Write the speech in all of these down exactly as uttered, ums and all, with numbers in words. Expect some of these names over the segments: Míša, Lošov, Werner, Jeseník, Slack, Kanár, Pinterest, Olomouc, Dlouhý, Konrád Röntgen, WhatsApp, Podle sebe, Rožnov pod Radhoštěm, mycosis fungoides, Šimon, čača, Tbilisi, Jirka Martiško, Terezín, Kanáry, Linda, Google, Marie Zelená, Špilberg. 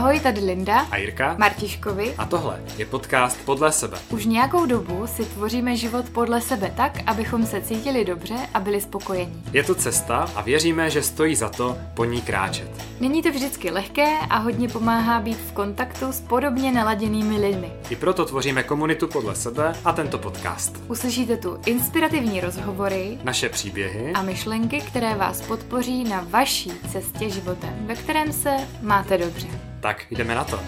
Ahoj, tady Linda a Jirka Martiškovi a tohle je podcast Podle sebe. Už nějakou dobu si tvoříme život podle sebe tak, abychom se cítili dobře a byli spokojení. Je to cesta a věříme, že stojí za to po ní kráčet. Není to vždycky lehké a hodně pomáhá být v kontaktu s podobně naladěnými lidmi. I proto tvoříme komunitu Podle sebe a tento podcast. Uslyšíte tu inspirativní rozhovory, naše příběhy a myšlenky, které vás podpoří na vaší cestě životem, ve kterém se máte dobře. Tak, jdeme na to.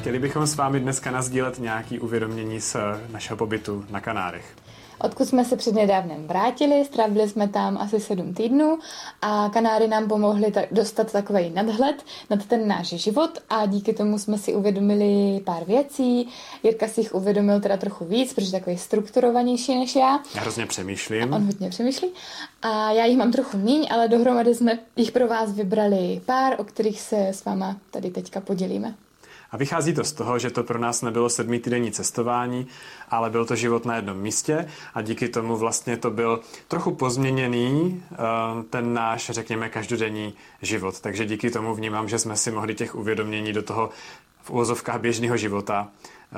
Chtěli bychom s vámi dneska nasdílet nějaké uvědomění z našeho pobytu na Kanárech. Odkud jsme se přednedávnem vrátili, strávili jsme tam asi sedm týdnů a Kanáry nám pomohly ta- dostat takový nadhled nad ten náš život a díky tomu jsme si uvědomili pár věcí. Jirka si jich uvědomil teda trochu víc, protože je takový strukturovanější než já. Já hrozně přemýšlím. A on hodně přemýšlí. A já jich mám trochu míň, ale dohromady jsme jich pro vás vybrali pár, o kterých se s váma tady teďka podělíme. A vychází to z toho, že to pro nás nebylo sedmitýdenní cestování, ale byl to život na jednom místě a díky tomu vlastně to byl trochu pozměněný ten náš, řekněme, každodenní život. Takže díky tomu vnímám, že jsme si mohli těch uvědomění do toho v uvozovkách běžného života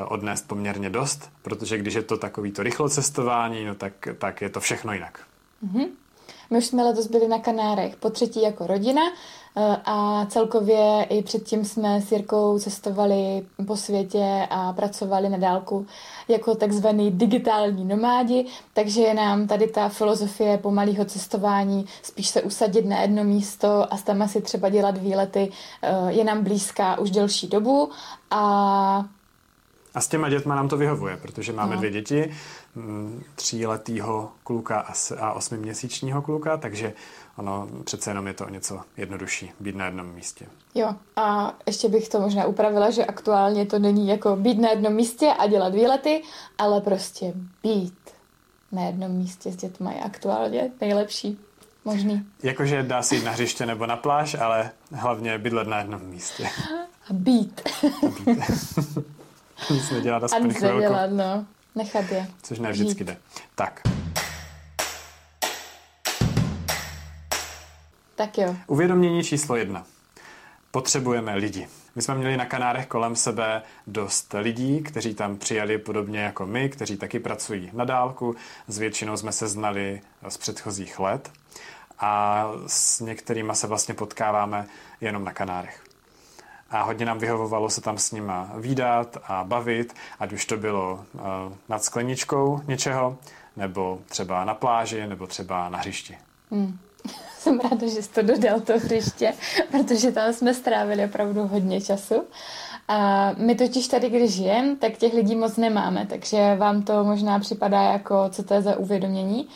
odnést poměrně dost, protože když je to takovýto rychlo cestování, no tak, tak je to všechno jinak. Mm-hmm. My už jsme letos byli na Kanárech po třetí jako rodina a celkově i předtím jsme s Jirkou cestovali po světě a pracovali na dálku jako takzvaný digitální nomádi, takže je nám tady ta filozofie pomalého cestování, spíš se usadit na jedno místo a tam si třeba dělat výlety, je nám blízká už delší dobu a... A s těma dětma nám to vyhovuje, protože máme no. dvě děti, tříletýho kluka a osmiměsíčního kluka, takže ono přece jenom je to o něco jednodušší, být na jednom místě. Jo, a ještě bych to možná upravila, že aktuálně to není jako být na jednom místě a dělat výlety, ale prostě být na jednom místě s dětma je aktuálně nejlepší možný. Jakože dá si jít na hřiště nebo na pláž, ale hlavně bydlet na jednom místě. A být. A být. Nic nedělat aspoň chvilku. A nic nedělat, no. Nechat je. Což ne vždycky jde. Tak. Tak jo. Uvědomění číslo jedna. Potřebujeme lidi. My jsme měli na Kanárech kolem sebe dost lidí, kteří tam přijeli podobně jako my, kteří taky pracují na dálku. S většinou jsme se znali z předchozích let a s některýma se vlastně potkáváme jenom na Kanárech. A hodně nám vyhovovalo se tam s nima vídat a bavit, ať už to bylo nad skleničkou něčeho, nebo třeba na pláži, nebo třeba na hřišti. Hmm. Jsem ráda, že jsi to dodal, to hřiště, protože tam jsme strávili opravdu hodně času. A my totiž tady, když žijeme, tak těch lidí moc nemáme, takže vám to možná připadá jako, co to je za uvědomění.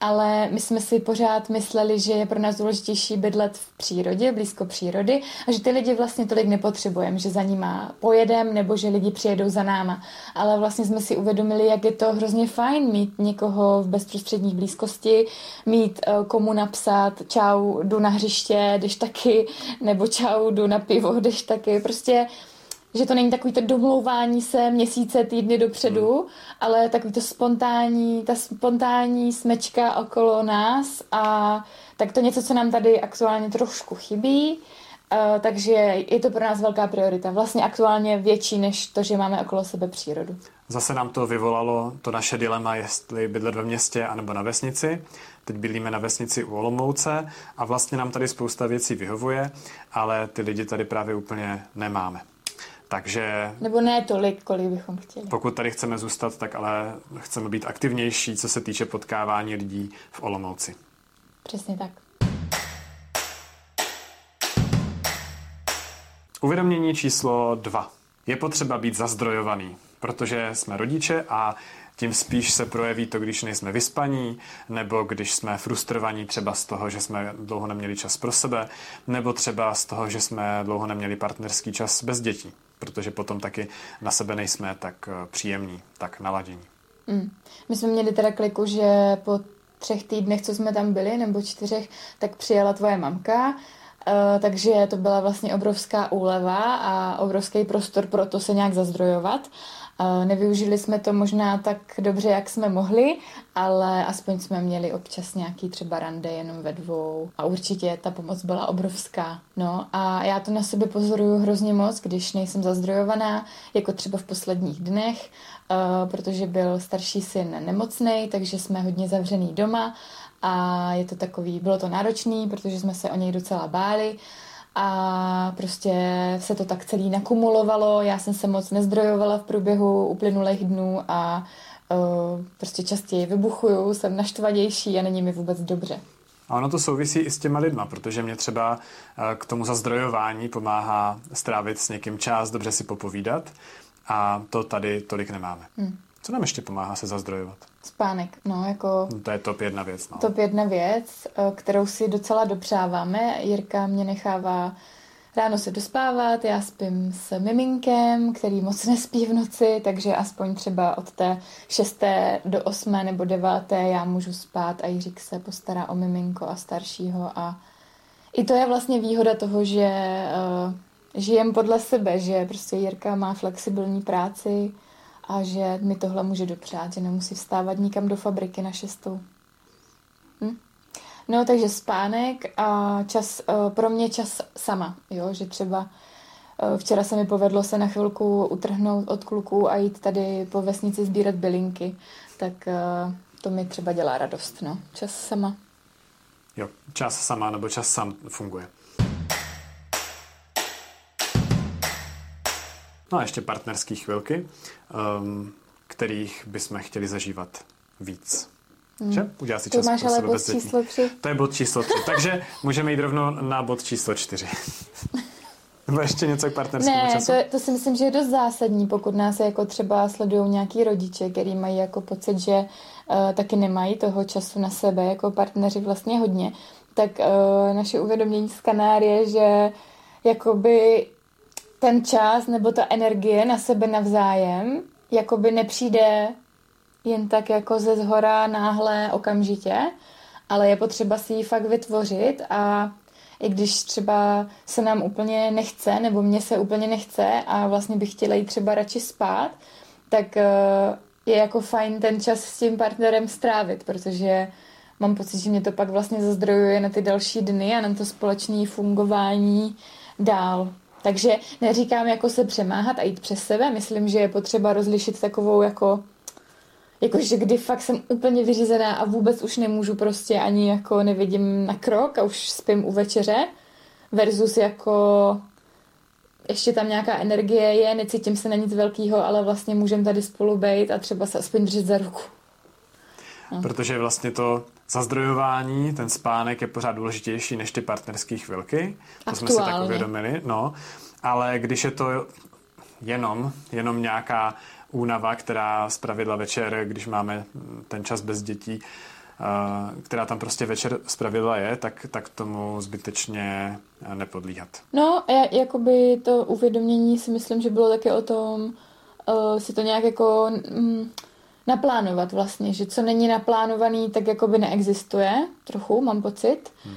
Ale my jsme si pořád mysleli, že je pro nás důležitější bydlet v přírodě, blízko přírody a že ty lidi vlastně tolik nepotřebujeme, že za nima pojedem nebo že lidi přijedou za náma. Ale vlastně jsme si uvědomili, jak je to hrozně fajn mít někoho v bezprostřední blízkosti, mít komu napsat čau, jdu na hřiště, jdeš taky, nebo čau, jdu na pivo, jdeš taky, prostě... Že to není takový to domlouvání se měsíce, týdny dopředu, hmm. ale takový to spontánní, ta spontánní smečka okolo nás a tak to něco, co nám tady aktuálně trošku chybí, uh, takže je to pro nás velká priorita. Vlastně aktuálně větší než to, že máme okolo sebe přírodu. Zase nám to vyvolalo to naše dilema, jestli bydlet ve městě anebo na vesnici. Teď bydlíme na vesnici u Olomouce a vlastně nám tady spousta věcí vyhovuje, ale ty lidi tady právě úplně nemáme. Takže, nebo ne tolik, kolik bychom chtěli. Pokud tady chceme zůstat, tak ale chceme být aktivnější, co se týče potkávání lidí v Olomouci. Přesně tak. Uvědomění číslo dva. Je potřeba být zazdrojovaný, protože jsme rodiče a tím spíš se projeví to, když nejsme vyspaní, nebo když jsme frustrovaní třeba z toho, že jsme dlouho neměli čas pro sebe, nebo třeba z toho, že jsme dlouho neměli partnerský čas bez dětí, protože potom taky na sebe nejsme tak příjemní, tak naladění. Mm. My jsme měli teda kliku, že po třech týdnech, co jsme tam byli, nebo čtyřech, tak přijela tvoje mamka, takže to byla vlastně obrovská úleva a obrovský prostor pro to se nějak zazdrojovat. Nevyužili jsme to možná tak dobře, jak jsme mohli, ale aspoň jsme měli občas nějaký třeba rande jenom ve dvou. A určitě ta pomoc byla obrovská. No a já to na sebe pozoruju hrozně moc, když nejsem zazdrojovaná, jako třeba v posledních dnech, protože byl starší syn nemocnej, takže jsme hodně zavřený doma a je to takový, bylo to náročný, protože jsme se o něj docela báli. A prostě se to tak celý nakumulovalo, já jsem se moc nezdrojovala v průběhu uplynulých dnů a uh, prostě častěji vybuchuju, jsem naštvanější a není mi vůbec dobře. A ono to souvisí i s těma lidma, protože mě třeba k tomu zazdrojování pomáhá strávit s někým čas, dobře si popovídat a to tady tolik nemáme. Hmm. Co nám ještě pomáhá se zazdrojovat? Spánek, no jako... To je top jedna věc, no. Top jedna věc, kterou si docela dopřáváme. Jirka mě nechává ráno se dospávat, já spím s miminkem, který moc nespí v noci, takže aspoň třeba od té šesté do osmé nebo deváté já můžu spát a Jiřík se postará o miminko a staršího a i to je vlastně výhoda toho, že uh, žijem podle sebe, že prostě Jirka má flexibilní práci, a že mi tohle může dopřát, že nemusí vstávat nikam do fabriky na šestou. Hm? No, takže spánek a čas, pro mě čas sama, jo, že třeba včera se mi povedlo se na chvilku utrhnout od kluků a jít tady po vesnici sbírat bylinky, tak to mi třeba dělá radost, no, čas sama. Jo, čas sama nebo čas sám funguje. No a ještě partnerské chvilky, um, kterých bychom chtěli zažívat víc. Hmm. Že? Udělá si čas pro sebe bod bez dětí. To je bod číslo tři. Takže můžeme jít rovnou na bod číslo čtyři. Nebo ještě něco k partnerskému času? Ne, to, to si myslím, že je dost zásadní, pokud nás jako třeba sledují nějaký rodiče, který mají jako pocit, že uh, taky nemají toho času na sebe, jako partneři vlastně hodně. Tak uh, naše uvědomění z Kanáry je, že jakoby... ten čas nebo ta energie na sebe navzájem jakoby nepřijde jen tak jako ze zhora náhle okamžitě, ale je potřeba si ji fakt vytvořit a i když třeba se nám úplně nechce nebo mně se úplně nechce a vlastně bych chtěla jít třeba radši spát, tak je jako fajn ten čas s tím partnerem strávit, protože mám pocit, že mě to pak vlastně zazdrojuje na ty další dny a na to společné fungování dál. Takže neříkám jako se přemáhat a jít přes sebe, myslím, že je potřeba rozlišit takovou jako, jako že kdy fakt jsem úplně vyřízená a vůbec už nemůžu prostě ani jako nevidím na krok a už spím u večeře versus jako ještě tam nějaká energie je, necítím se na nic velkýho, ale vlastně můžem tady spolu bejt a třeba se aspoň držet za ruku. No. Protože vlastně to zazdrojování, ten spánek je pořád důležitější než ty partnerské chvilky. To aktuálně. Jsme si tak uvědomili. No. Ale když je to jenom, jenom nějaká únava, která zpravidla večer, když máme ten čas bez dětí, která tam prostě večer zpravidla je, tak, tak tomu zbytečně nepodlíhat. No, já, jakoby to uvědomění si myslím, že bylo taky o tom, uh, si to nějak jako... Mm, naplánovat vlastně, že co není naplánovaný, tak jakoby neexistuje, trochu, mám pocit. Hmm.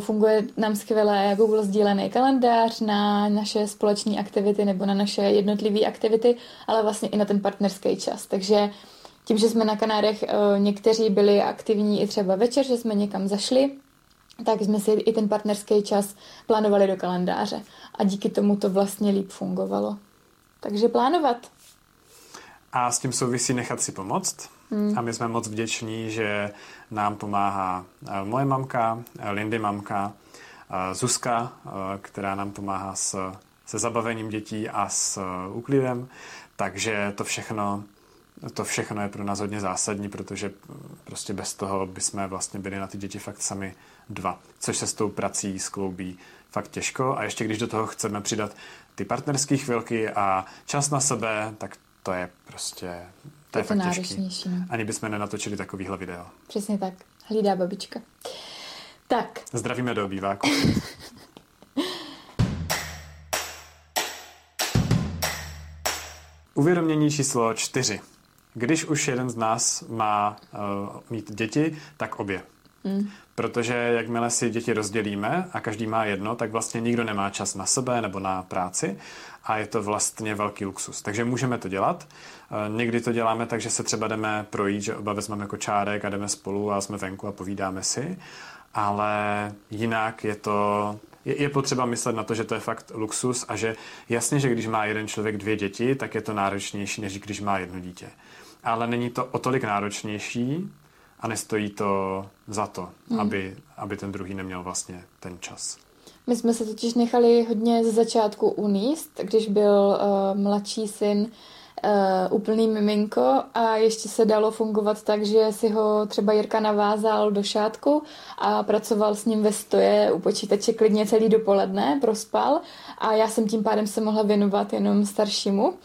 Funguje nám skvěle Google sdílený kalendář na naše společné aktivity nebo na naše jednotlivé aktivity, ale vlastně i na ten partnerský čas. Takže tím, že jsme na Kanárech někteří byli aktivní i třeba večer, že jsme někam zašli, tak jsme si i ten partnerský čas plánovali do kalendáře. A díky tomu to vlastně líp fungovalo. Takže plánovat. A s tím souvisí nechat si pomoct. Hmm. A my jsme moc vděční, že nám pomáhá moje mamka, Lindy mamka, Zuzka, která nám pomáhá s, se zabavením dětí a s úklidem. Takže to všechno, to všechno je pro nás hodně zásadní, protože prostě bez toho bychom vlastně byli na ty děti fakt sami dva. Což se s tou prací skloubí fakt těžko. A ještě když do toho chceme přidat ty partnerské chvilky a čas na sebe, tak to je prostě, to, to je fakt těžký. Ani bychom nenatočili takovýhle video. Přesně tak. Hlídá babička. Tak. Zdravíme do obýváku. Uvědomění číslo čtyři. Když už jeden z nás má uh, mít děti, tak obě. Mm. Protože jakmile si děti rozdělíme a každý má jedno, tak vlastně nikdo nemá čas na sebe nebo na práci a je to vlastně velký luxus. Takže můžeme to dělat. Někdy to děláme tak, že se třeba jdeme projít, že oba vezmeme kočárek a jdeme spolu a jsme venku a povídáme si. Ale jinak je to... Je potřeba myslet na to, že to je fakt luxus a že jasně, že když má jeden člověk dvě děti, tak je to náročnější, než když má jedno dítě. Ale není to o tolik náročnější a nestojí to za to, hmm. aby, aby ten druhý neměl vlastně ten čas. My jsme se totiž nechali hodně ze začátku uníst, když byl uh, mladší syn Uh, úplný miminko a ještě se dalo fungovat tak, že si ho třeba Jirka navázal do šátku a pracoval s ním ve stoje u počítače klidně celý dopoledne, prospal a já jsem tím pádem se mohla věnovat jenom staršímu. Uh,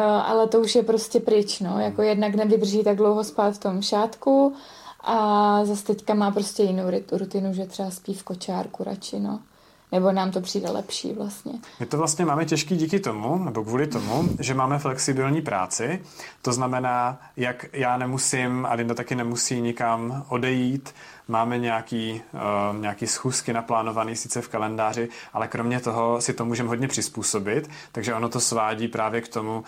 ale to už je prostě pryč, no, jako jednak nevydrží tak dlouho spát v tom šátku a zase teďka má prostě jinou rutinu, že třeba spí v kočárku radši, no. Nebo nám to přijde lepší vlastně. My to vlastně máme těžký díky tomu, nebo kvůli tomu, že máme flexibilní práci. To znamená, jak já nemusím, a Linda taky nemusí nikam odejít, máme nějaký, uh, nějaký schůzky naplánované sice v kalendáři, ale kromě toho si to můžeme hodně přizpůsobit, takže ono to svádí právě k tomu uh,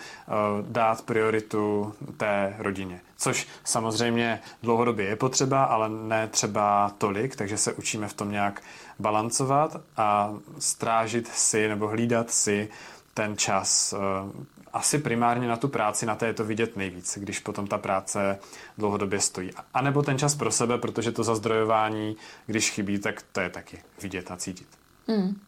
dát prioritu té rodině. Což samozřejmě dlouhodobě je potřeba, ale ne třeba tolik, takže se učíme v tom nějak balancovat a strážit si nebo hlídat si ten čas. Asi primárně na tu práci, na té je to vidět nejvíc, když potom ta práce dlouhodobě stojí. A nebo ten čas pro sebe, protože to zazdrojování, když chybí, tak to je taky vidět a cítit. Mm.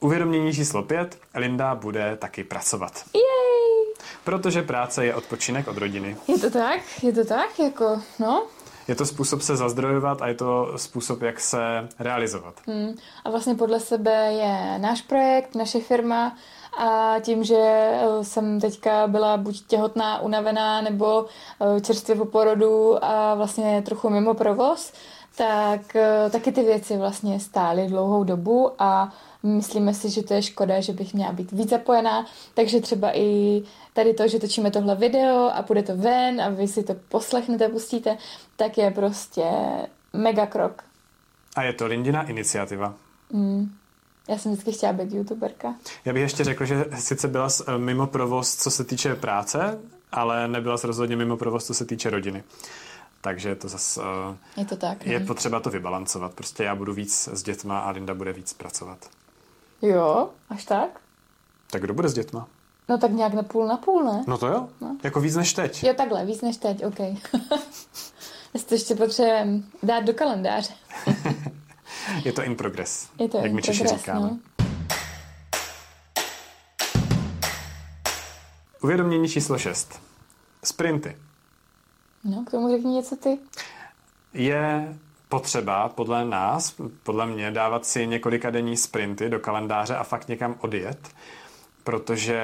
Uvědomění číslo pět. Linda bude taky pracovat. Jej! Protože práce je odpočinek od rodiny. Je to tak, je to tak, jako, no... Je to způsob se zazdrojovat a je to způsob, jak se realizovat. Hmm. A vlastně Podle sebe je náš projekt, naše firma a tím, že jsem teďka byla buď těhotná, unavená nebo čerstvě po porodu a vlastně trochu mimo provoz, tak taky ty věci vlastně stály dlouhou dobu a myslíme si, že to je škoda, že bych měla být víc zapojená, takže třeba i tady to, že točíme tohle video a půjde to ven a vy si to poslechnete, pustíte, tak je prostě mega krok. A je to Lindina iniciativa. Mm. Já jsem vždycky chtěla být youtuberka. Já bych ještě řekl, že sice byla mimo provoz, co se týče práce, ale nebyla jsi rozhodně mimo provoz, co se týče rodiny. Takže to zase je, to tak, je potřeba to vybalancovat. Prostě já budu víc s dětma a Linda bude víc pracovat. Jo, až tak? Tak kdo bude s dětma? No tak nějak na půl na půl, ne? No to jo, no. Jako víc než teď. Jo, takhle, víc než teď, ok. Jestli to ještě potřebujeme dát do kalendáře. Je to in progress, je to jak in my Češi říkáme. No. Uvědomění číslo šest. Sprinty. No, k tomu řekni něco ty. Je... potřeba podle nás, podle mě, dávat si několika denní sprinty do kalendáře a fakt někam odjet, protože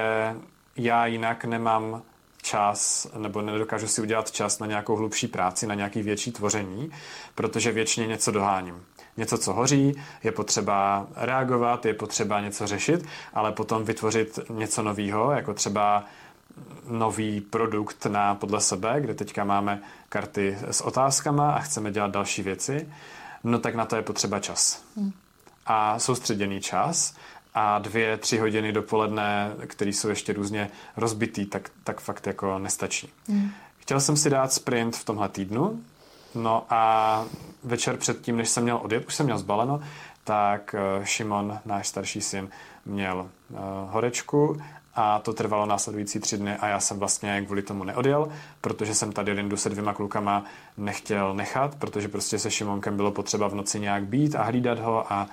já jinak nemám čas nebo nedokážu si udělat čas na nějakou hlubší práci, na nějaké větší tvoření, protože věčně něco doháním. Něco, co hoří, je potřeba reagovat, je potřeba něco řešit, ale potom vytvořit něco nového, jako třeba nový produkt na Podle sebe, kde teďka máme karty s otázkama a chceme dělat další věci, no tak na to je potřeba čas. A soustředěný čas a dvě, tři hodiny dopoledne, které jsou ještě různě rozbitý, tak, tak fakt jako nestačí. Mm. Chtěl jsem si dát sprint v tomhle týdnu, no a večer předtím, než jsem měl odjet, už jsem měl zbaleno, tak Šimon, náš starší syn, měl horečku a to trvalo následující tři dny a já jsem vlastně kvůli tomu neodjel, protože jsem tady Lindu se dvěma klukama nechtěl nechat, protože prostě se Šimonkem bylo potřeba v noci nějak být a hlídat ho a,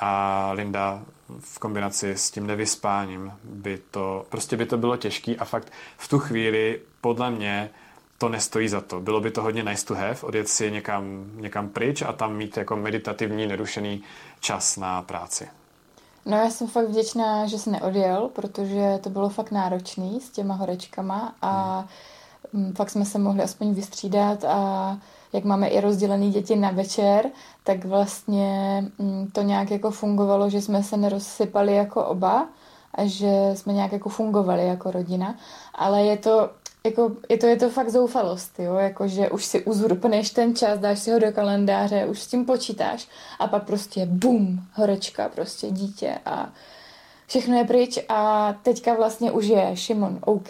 a Linda v kombinaci s tím nevyspáním by to, prostě by to bylo těžký a fakt v tu chvíli podle mě to nestojí za to. Bylo by to hodně nice to have, odjet si někam, někam pryč a tam mít jako meditativní, nerušený čas na práci. No já jsem fakt vděčná, že jsi neodjel, protože to bylo fakt náročný s těma horečkama a fakt jsme se mohli aspoň vystřídat a jak máme i rozdělený děti na večer, tak vlastně to nějak jako fungovalo, že jsme se nerozsypali jako oba a že jsme nějak jako fungovali jako rodina, ale je to jako je to, je to fakt zoufalost, jo, jakože už si uzurpneš ten čas, dáš si ho do kalendáře, už s tím počítáš a pak prostě bum, horečka, prostě dítě a všechno je pryč a teďka vlastně už je Šimon OK,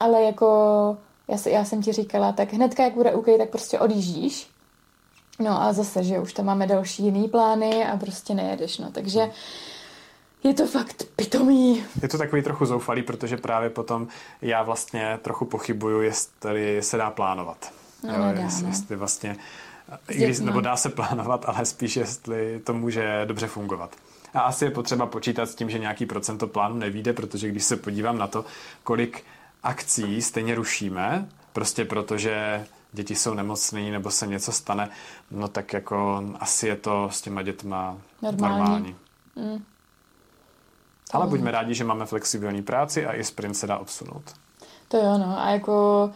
ale jako já, se, já jsem ti říkala, tak hnedka jak bude OK, tak prostě odjíždíš. No a zase, že už tam máme další jiný plány a prostě nejedeš, no, takže je to fakt pitomý. Je to takový trochu zoufalý, protože právě potom já vlastně trochu pochybuju, jestli se dá plánovat. No, jo, nedá, jestli, jestli vlastně, když, nebo dá se plánovat, ale spíš jestli to může dobře fungovat. A asi je potřeba počítat s tím, že nějaký procento plánu nevyjde, protože když se podívám na to, kolik akcí stejně rušíme, prostě protože děti jsou nemocný nebo se něco stane, no tak jako asi je to s těma dětma normální. normální. Mm. Ale buďme rádi, že máme flexibilní práci a i sprint se dá obsunout. To jo, no. A jako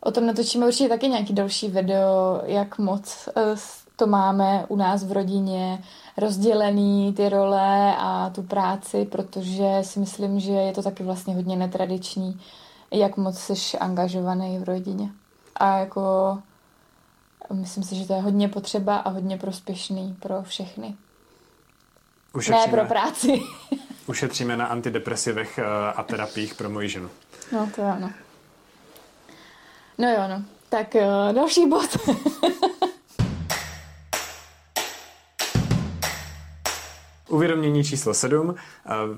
o tom natočíme určitě taky nějaký další video, jak moc to máme u nás v rodině rozdělený ty role a tu práci, protože si myslím, že je to taky vlastně hodně netradiční, jak moc jsi angažovaný v rodině. A jako myslím si, že to je hodně potřeba a hodně prospěšný pro všechny. Ušetříme. Ne pro práci. Ušetříme na antidepresivech a terapiích pro moji ženu. No to ano. No jo, no. Tak další bod. Uvědomění číslo sedm.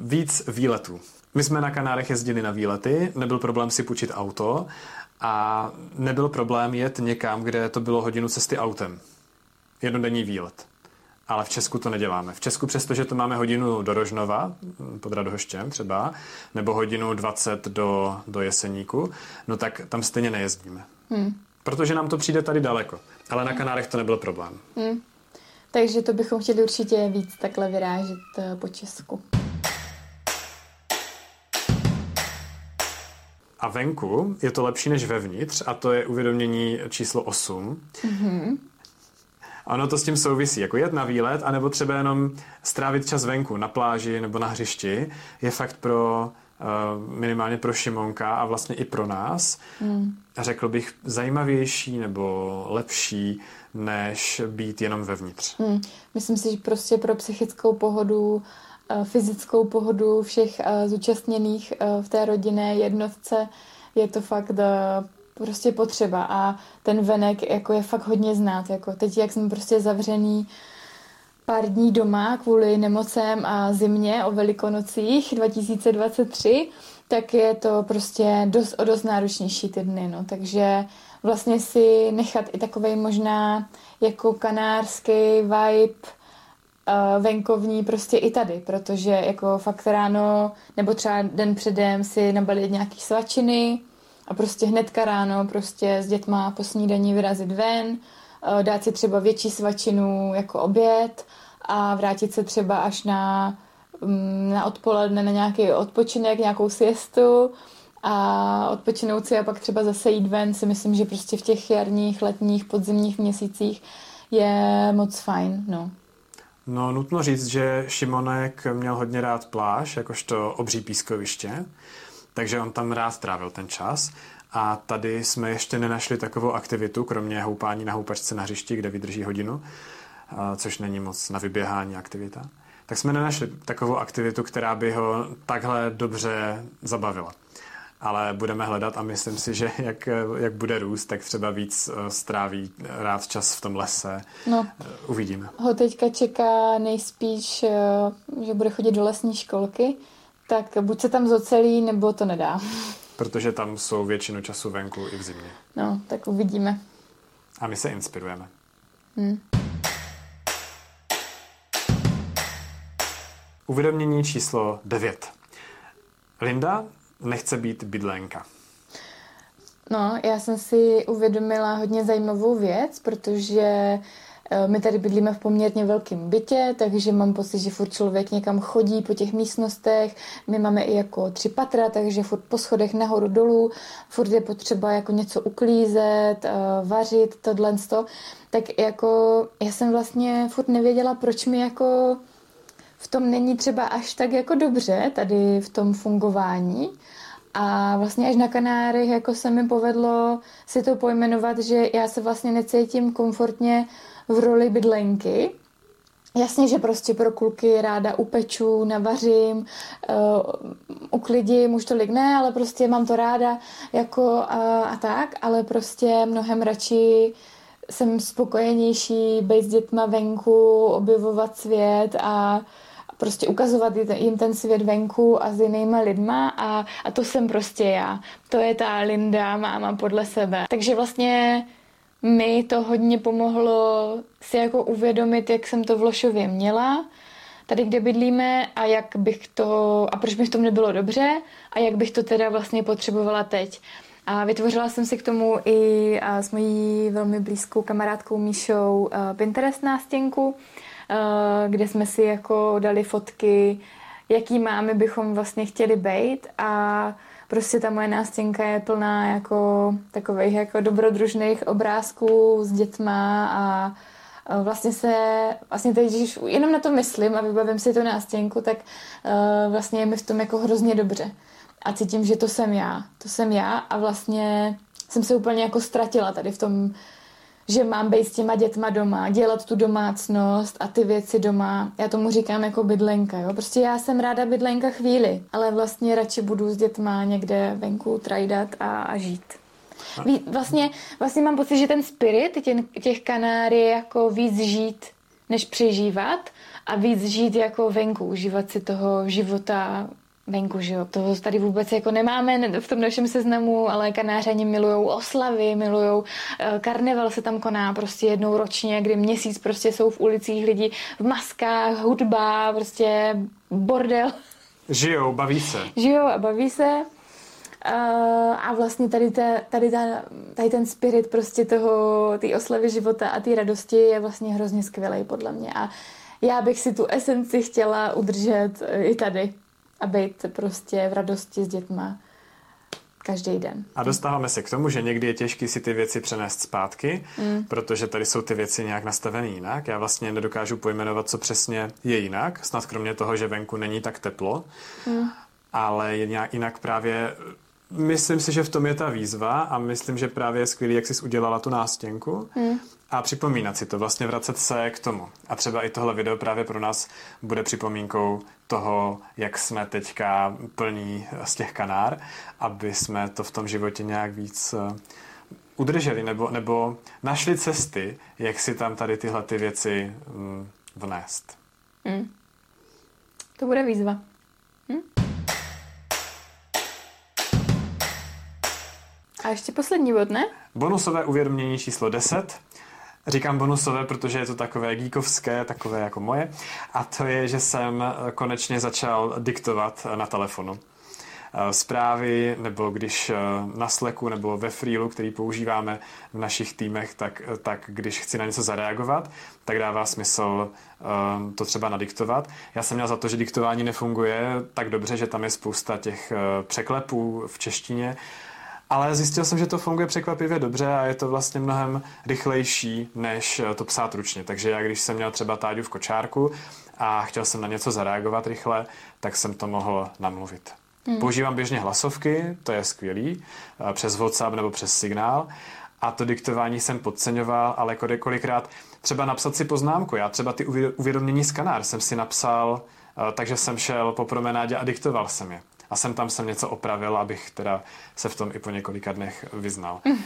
Víc výletů. My jsme na Kanárech jezdili na výlety, nebyl problém si půjčit auto a nebyl problém jet někam, kde to bylo hodinu cesty autem. Jednodenní výlet. Ale v Česku to neděláme. V Česku, přestože to máme hodinu do Rožnova, pod Radhoštěm třeba, nebo hodinu dvacet do, do Jeseníku, no tak tam stejně nejezdíme. Hmm. Protože nám to přijde tady daleko. Ale na Kanárech to nebyl problém. Hmm. Takže to bychom chtěli určitě víc takhle vyrážet po Česku. A venku je to lepší než vevnitř a to je uvědomění číslo osm. Mhm. Ano, to s tím souvisí. Jako jet na výlet, anebo třeba jenom strávit čas venku, na pláži nebo na hřišti, je fakt pro minimálně pro Šimonka a vlastně i pro nás, mm. řekl bych, zajímavější nebo lepší, než být jenom vevnitř. Mm. Myslím si, že prostě pro psychickou pohodu, fyzickou pohodu všech zúčastněných v té rodinné jednotce je to fakt prostě potřeba a ten venek jako je fakt hodně znát. Jako teď, jak jsme prostě zavřený pár dní doma kvůli nemocem a zimě o Velikonocích dva tisíce dvacet tři, tak je to prostě dost, o dost náročnější ty dny. No. Takže vlastně si nechat i takovej možná jako kanárský vibe venkovní prostě i tady, protože jako fakt ráno nebo třeba den předem si nabalit nějaký svačiny a prostě hnedka ráno prostě s dětma po snídaní vyrazit ven, dát si třeba větší svačinu jako oběd a vrátit se třeba až na, na odpoledne na nějaký odpočinek, nějakou siestu a odpočinout si a pak třeba zase jít ven, si myslím, že prostě v těch jarních, letních, podzimních měsících je moc fajn, no. No, nutno říct, že Šimonek měl hodně rád pláž, jakožto obří pískoviště, takže on tam rád trávil ten čas. A tady jsme ještě nenašli takovou aktivitu, kromě houpání na houpačce na hřišti, kde vydrží hodinu, což není moc na vyběhání aktivita. Tak jsme nenašli takovou aktivitu, která by ho takhle dobře zabavila. Ale budeme hledat a myslím si, že jak, jak bude růst, tak třeba víc stráví rád čas v tom lese. No, uvidíme. Ho teďka čeká nejspíš, že bude chodit do lesní školky, tak buď se tam zocelí, nebo to nedá. Protože tam jsou většinu času venku i v zimě. No, tak uvidíme. A my se inspirujeme. Hmm. Uvědomění číslo devět. Linda nechce být bydlenka. No, já jsem si uvědomila hodně zajímavou věc, protože my tady bydlíme v poměrně velkém bytě, takže mám pocit, že furt člověk někam chodí po těch místnostech. My máme i jako tři patra, takže furt po schodech nahoru dolů, furt je potřeba jako něco uklízet, vařit, tohle. Tak jako já jsem vlastně furt nevěděla, proč mi jako v tom není třeba až tak jako dobře tady v tom fungování A vlastně až na Kanárech jako se mi povedlo si to pojmenovat, že já se vlastně necítím komfortně v roli bydlenky. Jasně, že prostě pro kluky ráda upeču, navařím, uh, uklidím, už tolik ne, ale prostě mám to ráda jako uh, a tak, ale prostě mnohem radši jsem spokojenější být s dětma venku, objevovat svět a prostě ukazovat jim ten svět venku a s jinýma lidma a, a to jsem prostě já. To je ta Linda, máma podle sebe. Takže vlastně mi to hodně pomohlo si jako uvědomit, jak jsem to v Lošově měla, tady kde bydlíme a jak bych to, a proč mi v tom nebylo dobře a jak bych to teda vlastně potřebovala teď. A vytvořila jsem si k tomu i s mojí velmi blízkou kamarádkou Míšou Pinterest nástěnku, kde jsme si jako dali fotky, jaký mámy bychom vlastně chtěli bejt a prostě ta moje nástěnka je plná jako takových jako dobrodružných obrázků s dětma a vlastně se, vlastně teď, když jenom na to myslím a vybavím si tu nástěnku, tak vlastně je mi v tom jako hrozně dobře. A cítím, že to jsem já. To jsem já a vlastně jsem se úplně jako ztratila tady v tom, že mám být s těma dětma doma, dělat tu domácnost a ty věci doma. Já tomu říkám jako bydlenka, jo. Prostě já jsem ráda bydlenka chvíli, ale vlastně radši budu s dětma někde venku trajdat a, a žít. Vlastně, vlastně mám pocit, že ten spirit těch, těch Kanáry je jako víc žít, než přežívat a víc žít jako venku, užívat si toho života venku, že jo. Toho tady vůbec jako nemáme v tom našem seznamu, ale Kanářani milujou oslavy, milujou karneval se tam koná prostě jednou ročně, kdy měsíc prostě jsou v ulicích lidi v maskách, hudba, prostě bordel. Žijou, baví se. Žijou a baví se. A vlastně tady, ta, tady, ta, tady ten spirit prostě toho, té oslavy života a té radosti je vlastně hrozně skvělej podle mě. A já bych si tu esenci chtěla udržet i tady. A být prostě v radosti s dětma každý den. A dostáváme se k tomu, že někdy je těžké si ty věci přenést zpátky, mm. protože tady jsou ty věci nějak nastavené jinak. Já vlastně nedokážu pojmenovat, co přesně je jinak, snad kromě toho, že venku není tak teplo, mm. ale je nějak jinak právě. Myslím si, že v tom je ta výzva a myslím, že právě je skvělý, jak jsi udělala tu nástěnku mm. a připomínat si to, vlastně vracet se k tomu. A třeba i tohle video právě pro nás bude připomínkou toho, jak jsme teďka plní z těch Kanár, aby jsme to v tom životě nějak víc udrželi nebo, nebo našli cesty, jak si tam tady tyhle ty věci vnést. Mm. To bude výzva. Hm? A ještě poslední bod, ne? Bonusové uvědomění číslo deset. Říkám bonusové, protože je to takové geekovské, takové jako moje. A to je, že jsem konečně začal diktovat na telefonu zprávy, nebo když na Slacku nebo ve Freelu, který používáme v našich týmech, tak, tak když chci na něco zareagovat, tak dává smysl um, to třeba nadiktovat. Já jsem měl za to, že diktování nefunguje tak dobře, že tam je spousta těch překlepů v češtině, ale zjistil jsem, že to funguje překvapivě dobře a je to vlastně mnohem rychlejší, než to psát ručně. Takže já, když jsem měl třeba Táďu v kočárku a chtěl jsem na něco zareagovat rychle, tak jsem to mohl namluvit. Hmm. Používám běžně hlasovky, to je skvělý, přes WhatsApp nebo přes Signál. A to diktování jsem podceňoval, ale kolikrát třeba napsat si poznámku. Já třeba ty uvědomění z Kanár jsem si napsal, takže jsem šel po promenádě a diktoval jsem je. A jsem tam jsem něco opravil, abych teda se v tom i po několika dnech vyznal. Mm.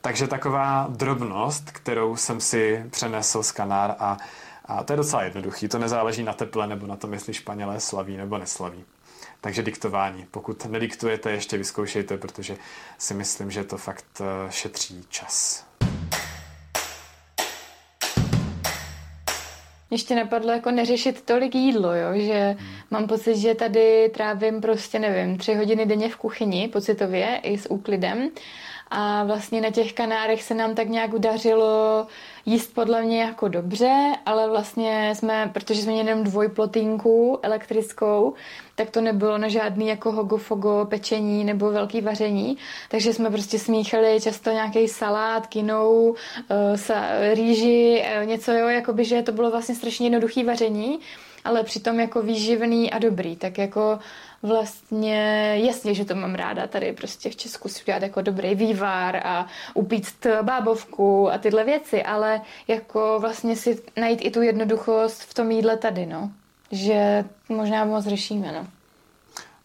Takže taková drobnost, kterou jsem si přenesl z Kanár a, a to je docela jednoduchý. To nezáleží na teple nebo na tom, jestli Španělé slaví nebo neslaví. Takže diktování. Pokud nediktujete, ještě vyzkoušejte, protože si myslím, že to fakt šetří čas. Ještě napadlo jako neřešit tolik jídlo, jo? Že mám pocit, že tady trávím prostě, nevím, tři hodiny denně v kuchyni, pocitově, i s úklidem. A vlastně na těch Kanárech se nám tak nějak udařilo jíst podle mě jako dobře, ale vlastně jsme, protože jsme měli jenom dvojplotínku elektrickou, tak to nebylo na žádný jako hogofogo, pečení nebo velký vaření. Takže jsme prostě smíchali často nějaký salát, kinou, rýži, něco, jo, jakoby, že to bylo vlastně strašně jednoduchý vaření, ale přitom jako výživný a dobrý. Tak jako vlastně jasně, že to mám ráda tady prostě v Česku si udělat jako dobrý vývar a upíct bábovku a tyhle věci, ale jako vlastně si najít i tu jednoduchost v tom jídle tady, no. Že možná moc řešíme, no.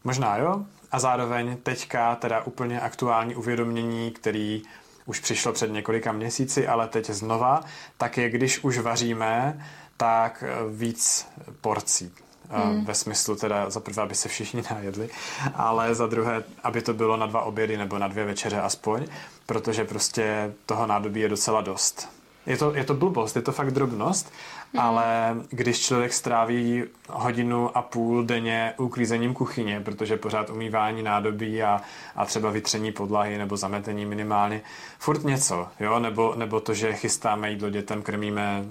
Možná jo. A zároveň teďka teda úplně aktuální uvědomění, který už přišlo před několika měsíci, ale teď znova, tak je, když už vaříme, tak víc porcí. Hmm. Ve smyslu teda za prvé, aby se všichni najedli, ale za druhé, aby to bylo na dva obědy nebo na dvě večeře aspoň, protože prostě toho nádobí je docela dost. Je to, je to blbost, je to fakt drobnost, hmm. ale když člověk stráví hodinu a půl denně uklízením kuchyně, protože pořád umývání nádobí a, a třeba vytření podlahy nebo zametení minimálně, furt něco, jo? Nebo, nebo to, že chystáme jídlo dětem, krmíme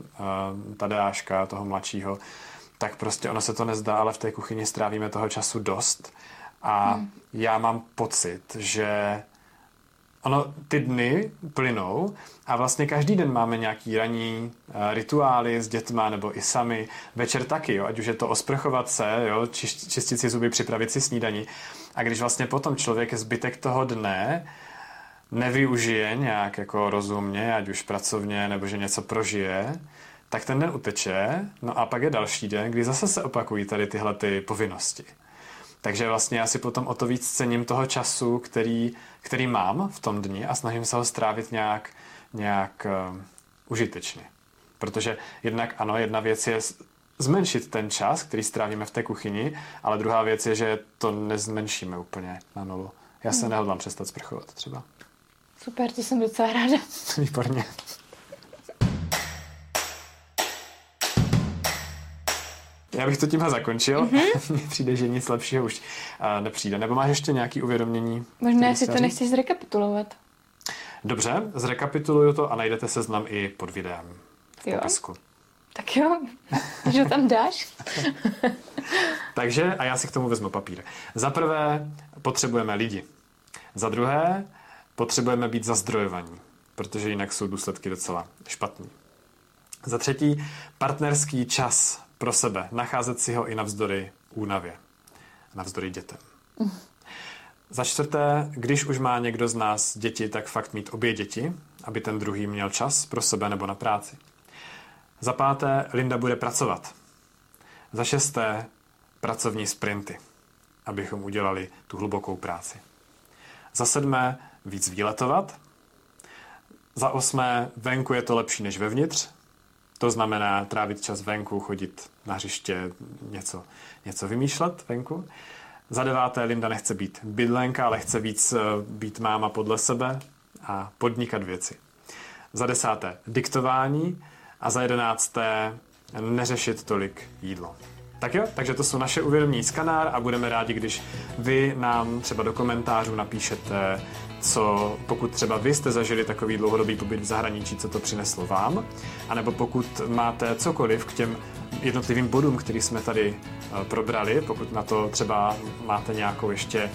uh, Tadeáška, toho mladšího, tak prostě ono se to nezdá, ale v té kuchyni strávíme toho času dost a hmm. já mám pocit, že ono, ty dny plynou a vlastně každý den máme nějaký ranní rituály s dětma nebo i sami, večer taky, jo, ať už je to osprchovat se, jo, čiš, čistit si zuby, připravit si snídani a když vlastně potom člověk zbytek toho dne nevyužije nějak jako rozumně, ať už pracovně nebo že něco prožije, tak ten den uteče, no a pak je další den, kdy zase se opakují tady tyhle ty povinnosti. Takže vlastně já si potom o to víc cením toho času, který, který mám v tom dni a snažím se ho strávit nějak, nějak uh, užitečně. Protože jednak ano, jedna věc je zmenšit ten čas, který strávíme v té kuchyni, ale druhá věc je, že to nezmenšíme úplně na nulu. Já se hmm. nehodlám přestat sprchovat třeba. Super, to jsem docela ráda. Výborně. Já bych to tímhle zakončil. Mně mm-hmm. přijde, že nic lepšího už nepřijde. Nebo máš ještě nějaké uvědomění? Možná si to nechceš zrekapitulovat. Dobře, zrekapituluju to a najdete seznam i pod videem v popisku. Tak jo, že ho tam dáš. Takže, a já si k tomu vezmu papír. Za prvé, potřebujeme lidi. Za druhé, potřebujeme být zazdrojovaní, protože jinak jsou důsledky docela špatný. Za třetí, partnerský čas pro sebe. Nacházet si ho i navzdory únavě. Navzdory dětem. Mm. Za čtvrté, když už má někdo z nás děti, tak fakt mít obě děti, aby ten druhý měl čas pro sebe nebo na práci. Za páté, Linda bude pracovat. Za šesté, pracovní sprinty, abychom udělali tu hlubokou práci. Za sedmé, víc výletovat. Za osmé, venku je to lepší než vevnitř. To znamená trávit čas venku, chodit na hřiště, něco, něco vymýšlet venku. Za deváté, Linda nechce být bydlenka, ale chce víc být máma podle sebe a podnikat věci. Za desáté, diktování a za jedenácté, neřešit tolik jídlo. Tak jo, takže to jsou naše uvědomění z Kanár a budeme rádi, když vy nám třeba do komentářů napíšete, co pokud třeba vy jste zažili takový dlouhodobý pobyt v zahraničí, co to přineslo vám, anebo pokud máte cokoliv k těm jednotlivým bodům, který jsme tady probrali, pokud na to třeba máte nějakou ještě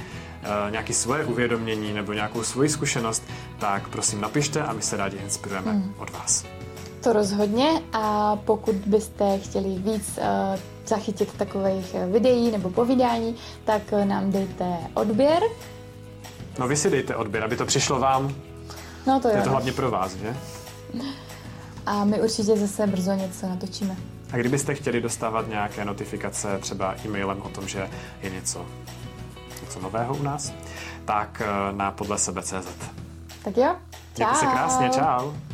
nějaké svoje uvědomění nebo nějakou svoji zkušenost, tak prosím napište a my se rádi inspirujeme hmm. od vás. To rozhodně a pokud byste chtěli víc zachytit takových videí nebo povídání, tak nám dejte odběr. No vy si dejte odběr, aby to přišlo vám. No to, to je to hlavně pro vás, že? A my určitě zase brzo něco natočíme. A kdybyste chtěli dostávat nějaké notifikace třeba e-mailem o tom, že je něco, něco nového u nás, tak na podle sebe tečka cé zet. Tak jo, čau. Děkuji se krásně, čau.